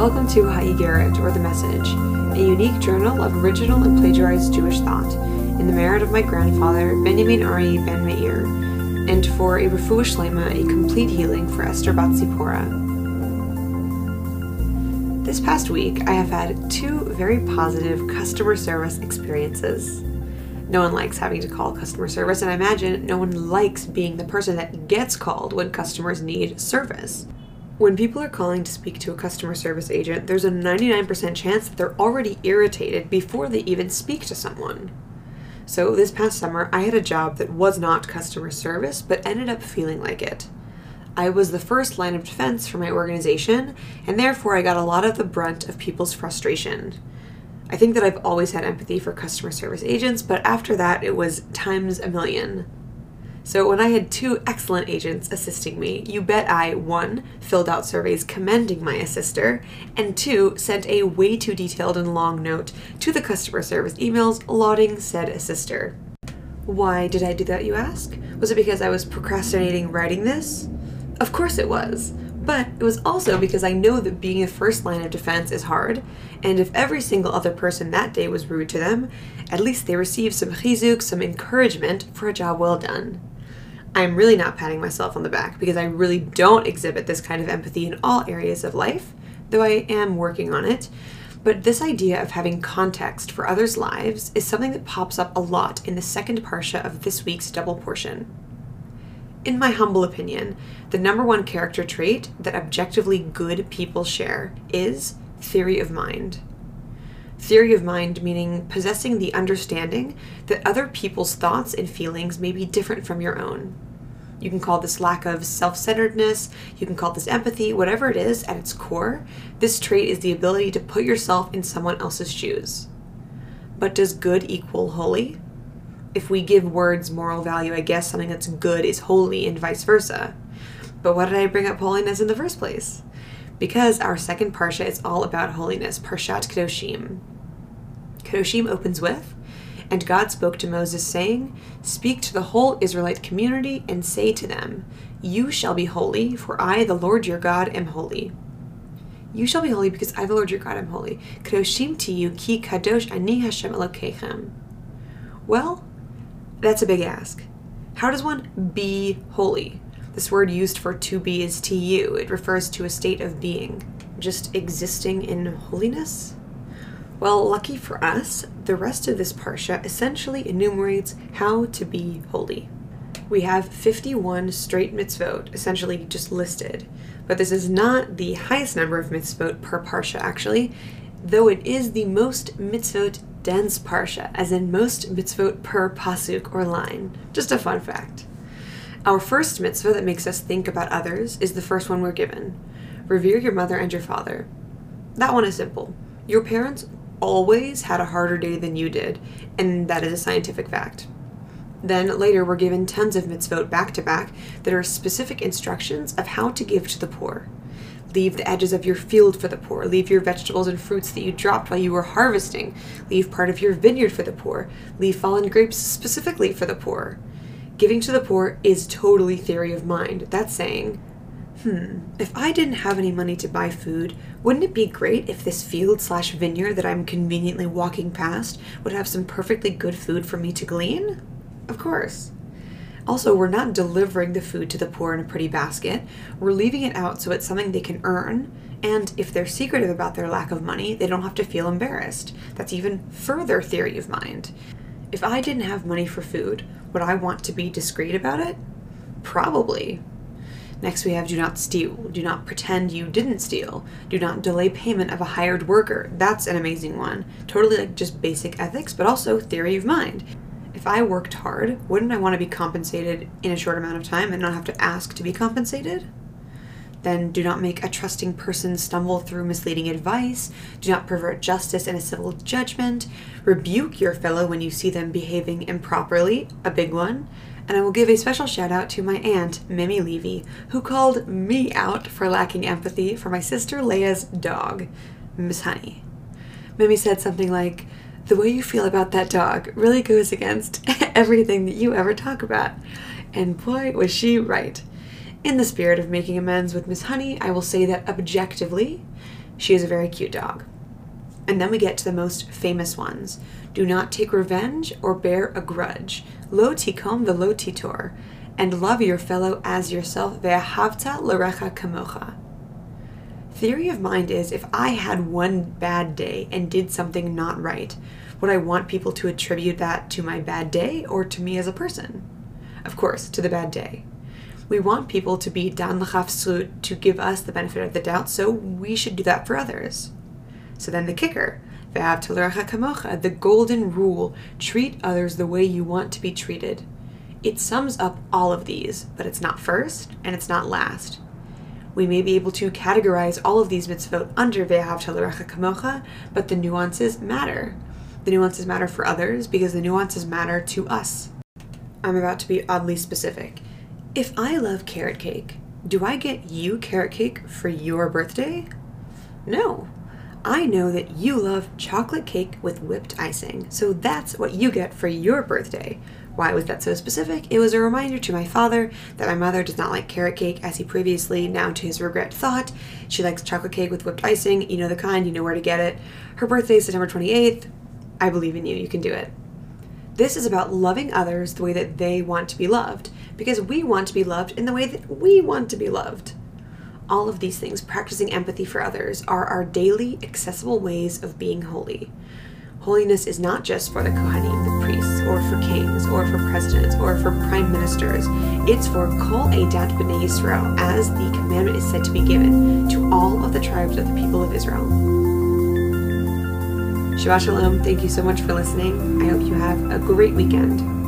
Welcome to Ha'i Garrett, or The Message, a unique journal of original and plagiarized Jewish thought, in the merit of my grandfather, Benjamin Ari Ben Meir, and for a Rafuish Lehma, a complete healing for Esther Batsipura. This past week, I have had two very positive customer service experiences. No one likes having to call customer service, and I imagine no one likes being the person that gets called when customers need service. When people are calling to speak to a customer service agent, there's a 99% chance that they're already irritated before they even speak to someone. So this past summer, I had a job that was not customer service, but ended up feeling like it. I was the first line of defense for my organization, and therefore I got a lot of the brunt of people's frustration. I think that I've always had empathy for customer service agents, but after that, it was times a million. So when I had two excellent agents assisting me, you bet I, 1, filled out surveys commending my assister, and 2, sent a way too detailed and long note to the customer service emails lauding said assister. Why did I do that, you ask? Was it because I was procrastinating writing this? Of course it was. But it was also because I know that being the first line of defense is hard, and if every single other person that day was rude to them, at least they received some chizuk, some encouragement for a job well done. I'm really not patting myself on the back because I really don't exhibit this kind of empathy in all areas of life, though I am working on it. But this idea of having context for others' lives is something that pops up a lot in the second parsha of this week's double portion. In my humble opinion, the #1 character trait that objectively good people share is theory of mind. Theory of mind meaning possessing the understanding that other people's thoughts and feelings may be different from your own. You can call this lack of self-centeredness, you can call this empathy, whatever it is at its core, this trait is the ability to put yourself in someone else's shoes. But does good equal holy? If we give words moral value, I guess something that's good is holy and vice versa. But why did I bring up holiness in the first place? Because our second Parsha is all about holiness, Parshat Kedoshim. Kedoshim opens with, "And God spoke to Moses, saying, Speak to the whole Israelite community and say to them, You shall be holy, for I, the Lord your God, am holy. You shall be holy because I, the Lord your God, am holy. Kedoshim to you, ki kadosh ani Hashem Elokeichem." Well, that's a big ask. How does one be holy? This word used for to be is tu. It refers to a state of being, just existing in holiness. Well, lucky for us, the rest of this parsha essentially enumerates how to be holy. We have 51 straight mitzvot, essentially just listed, but this is not the highest number of mitzvot per parsha actually, though it is the most mitzvot dense parsha, as in most mitzvot per pasuk or line. Just a fun fact. Our first mitzvah that makes us think about others is the first one we're given. Revere your mother and your father. That one is simple. Your parents always had a harder day than you did, and that is a scientific fact. Then later we're given tons of mitzvot back to back that are specific instructions of how to give to the poor. Leave the edges of your field for the poor. Leave your vegetables and fruits that you dropped while you were harvesting. Leave part of your vineyard for the poor. Leave fallen grapes specifically for the poor. Giving to the poor is totally theory of mind. That's saying, if I didn't have any money to buy food, wouldn't it be great if this field/vineyard that I'm conveniently walking past would have some perfectly good food for me to glean? Of course. Also, we're not delivering the food to the poor in a pretty basket. We're leaving it out so it's something they can earn, and if they're secretive about their lack of money, they don't have to feel embarrassed. That's even further theory of mind. If I didn't have money for food, would I want to be discreet about it? Probably. Next we have do not steal. Do not pretend you didn't steal. Do not delay payment of a hired worker. That's an amazing one. Totally like just basic ethics, but also theory of mind. If I worked hard, wouldn't I want to be compensated in a short amount of time and not have to ask to be compensated? Then do not make a trusting person stumble through misleading advice. Do not pervert justice in a civil judgment. Rebuke your fellow when you see them behaving improperly, a big one. And I will give a special shout out to my aunt, Mimi Levy, who called me out for lacking empathy for my sister Leah's dog, Miss Honey. Mimi said something like, "The way you feel about that dog really goes against everything that you ever talk about." And boy, was she right. In the spirit of making amends with Miss Honey, I will say that objectively, She is a very cute dog. And then we get to the most famous ones. Do not take revenge or bear a grudge. Lo tikom velo titor. And love your fellow as yourself. Ve'ahavta l'recha kamocha. Theory of mind is, if I had one bad day and did something not right, would I want people to attribute that to my bad day or to me as a person? Of course, to the bad day. We want people to be dan l'chafsut, to give us the benefit of the doubt, so we should do that for others. So then the kicker, ve'ahavta l'recha kamocha, the golden rule, treat others the way you want to be treated. It sums up all of these, but it's not first and it's not last. We may be able to categorize all of these mitzvot under ve'ahavta l'recha kamocha, but the nuances matter. The nuances matter for others because the nuances matter to us. I'm about to be oddly specific. If I love carrot cake, do I get you carrot cake for your birthday? No. I know that you love chocolate cake with whipped icing, so that's what you get for your birthday. Why was that so specific? It was a reminder to my father that my mother does not like carrot cake, as he previously, now to his regret, thought. She likes chocolate cake with whipped icing. You know the kind, you know where to get it. Her birthday is September 28th. I believe in you, you can do it. This is about loving others the way that they want to be loved, because we want to be loved in the way that we want to be loved. All of these things, practicing empathy for others, are our daily, accessible ways of being holy. Holiness is not just for the Kohanim, the priests, or for kings, or for presidents, or for prime ministers. It's for Kol Adat B'nai Yisrael, as the commandment is said to be given to all of the tribes of the people of Israel. Shabbat Shalom, thank you so much for listening. I hope you have a great weekend.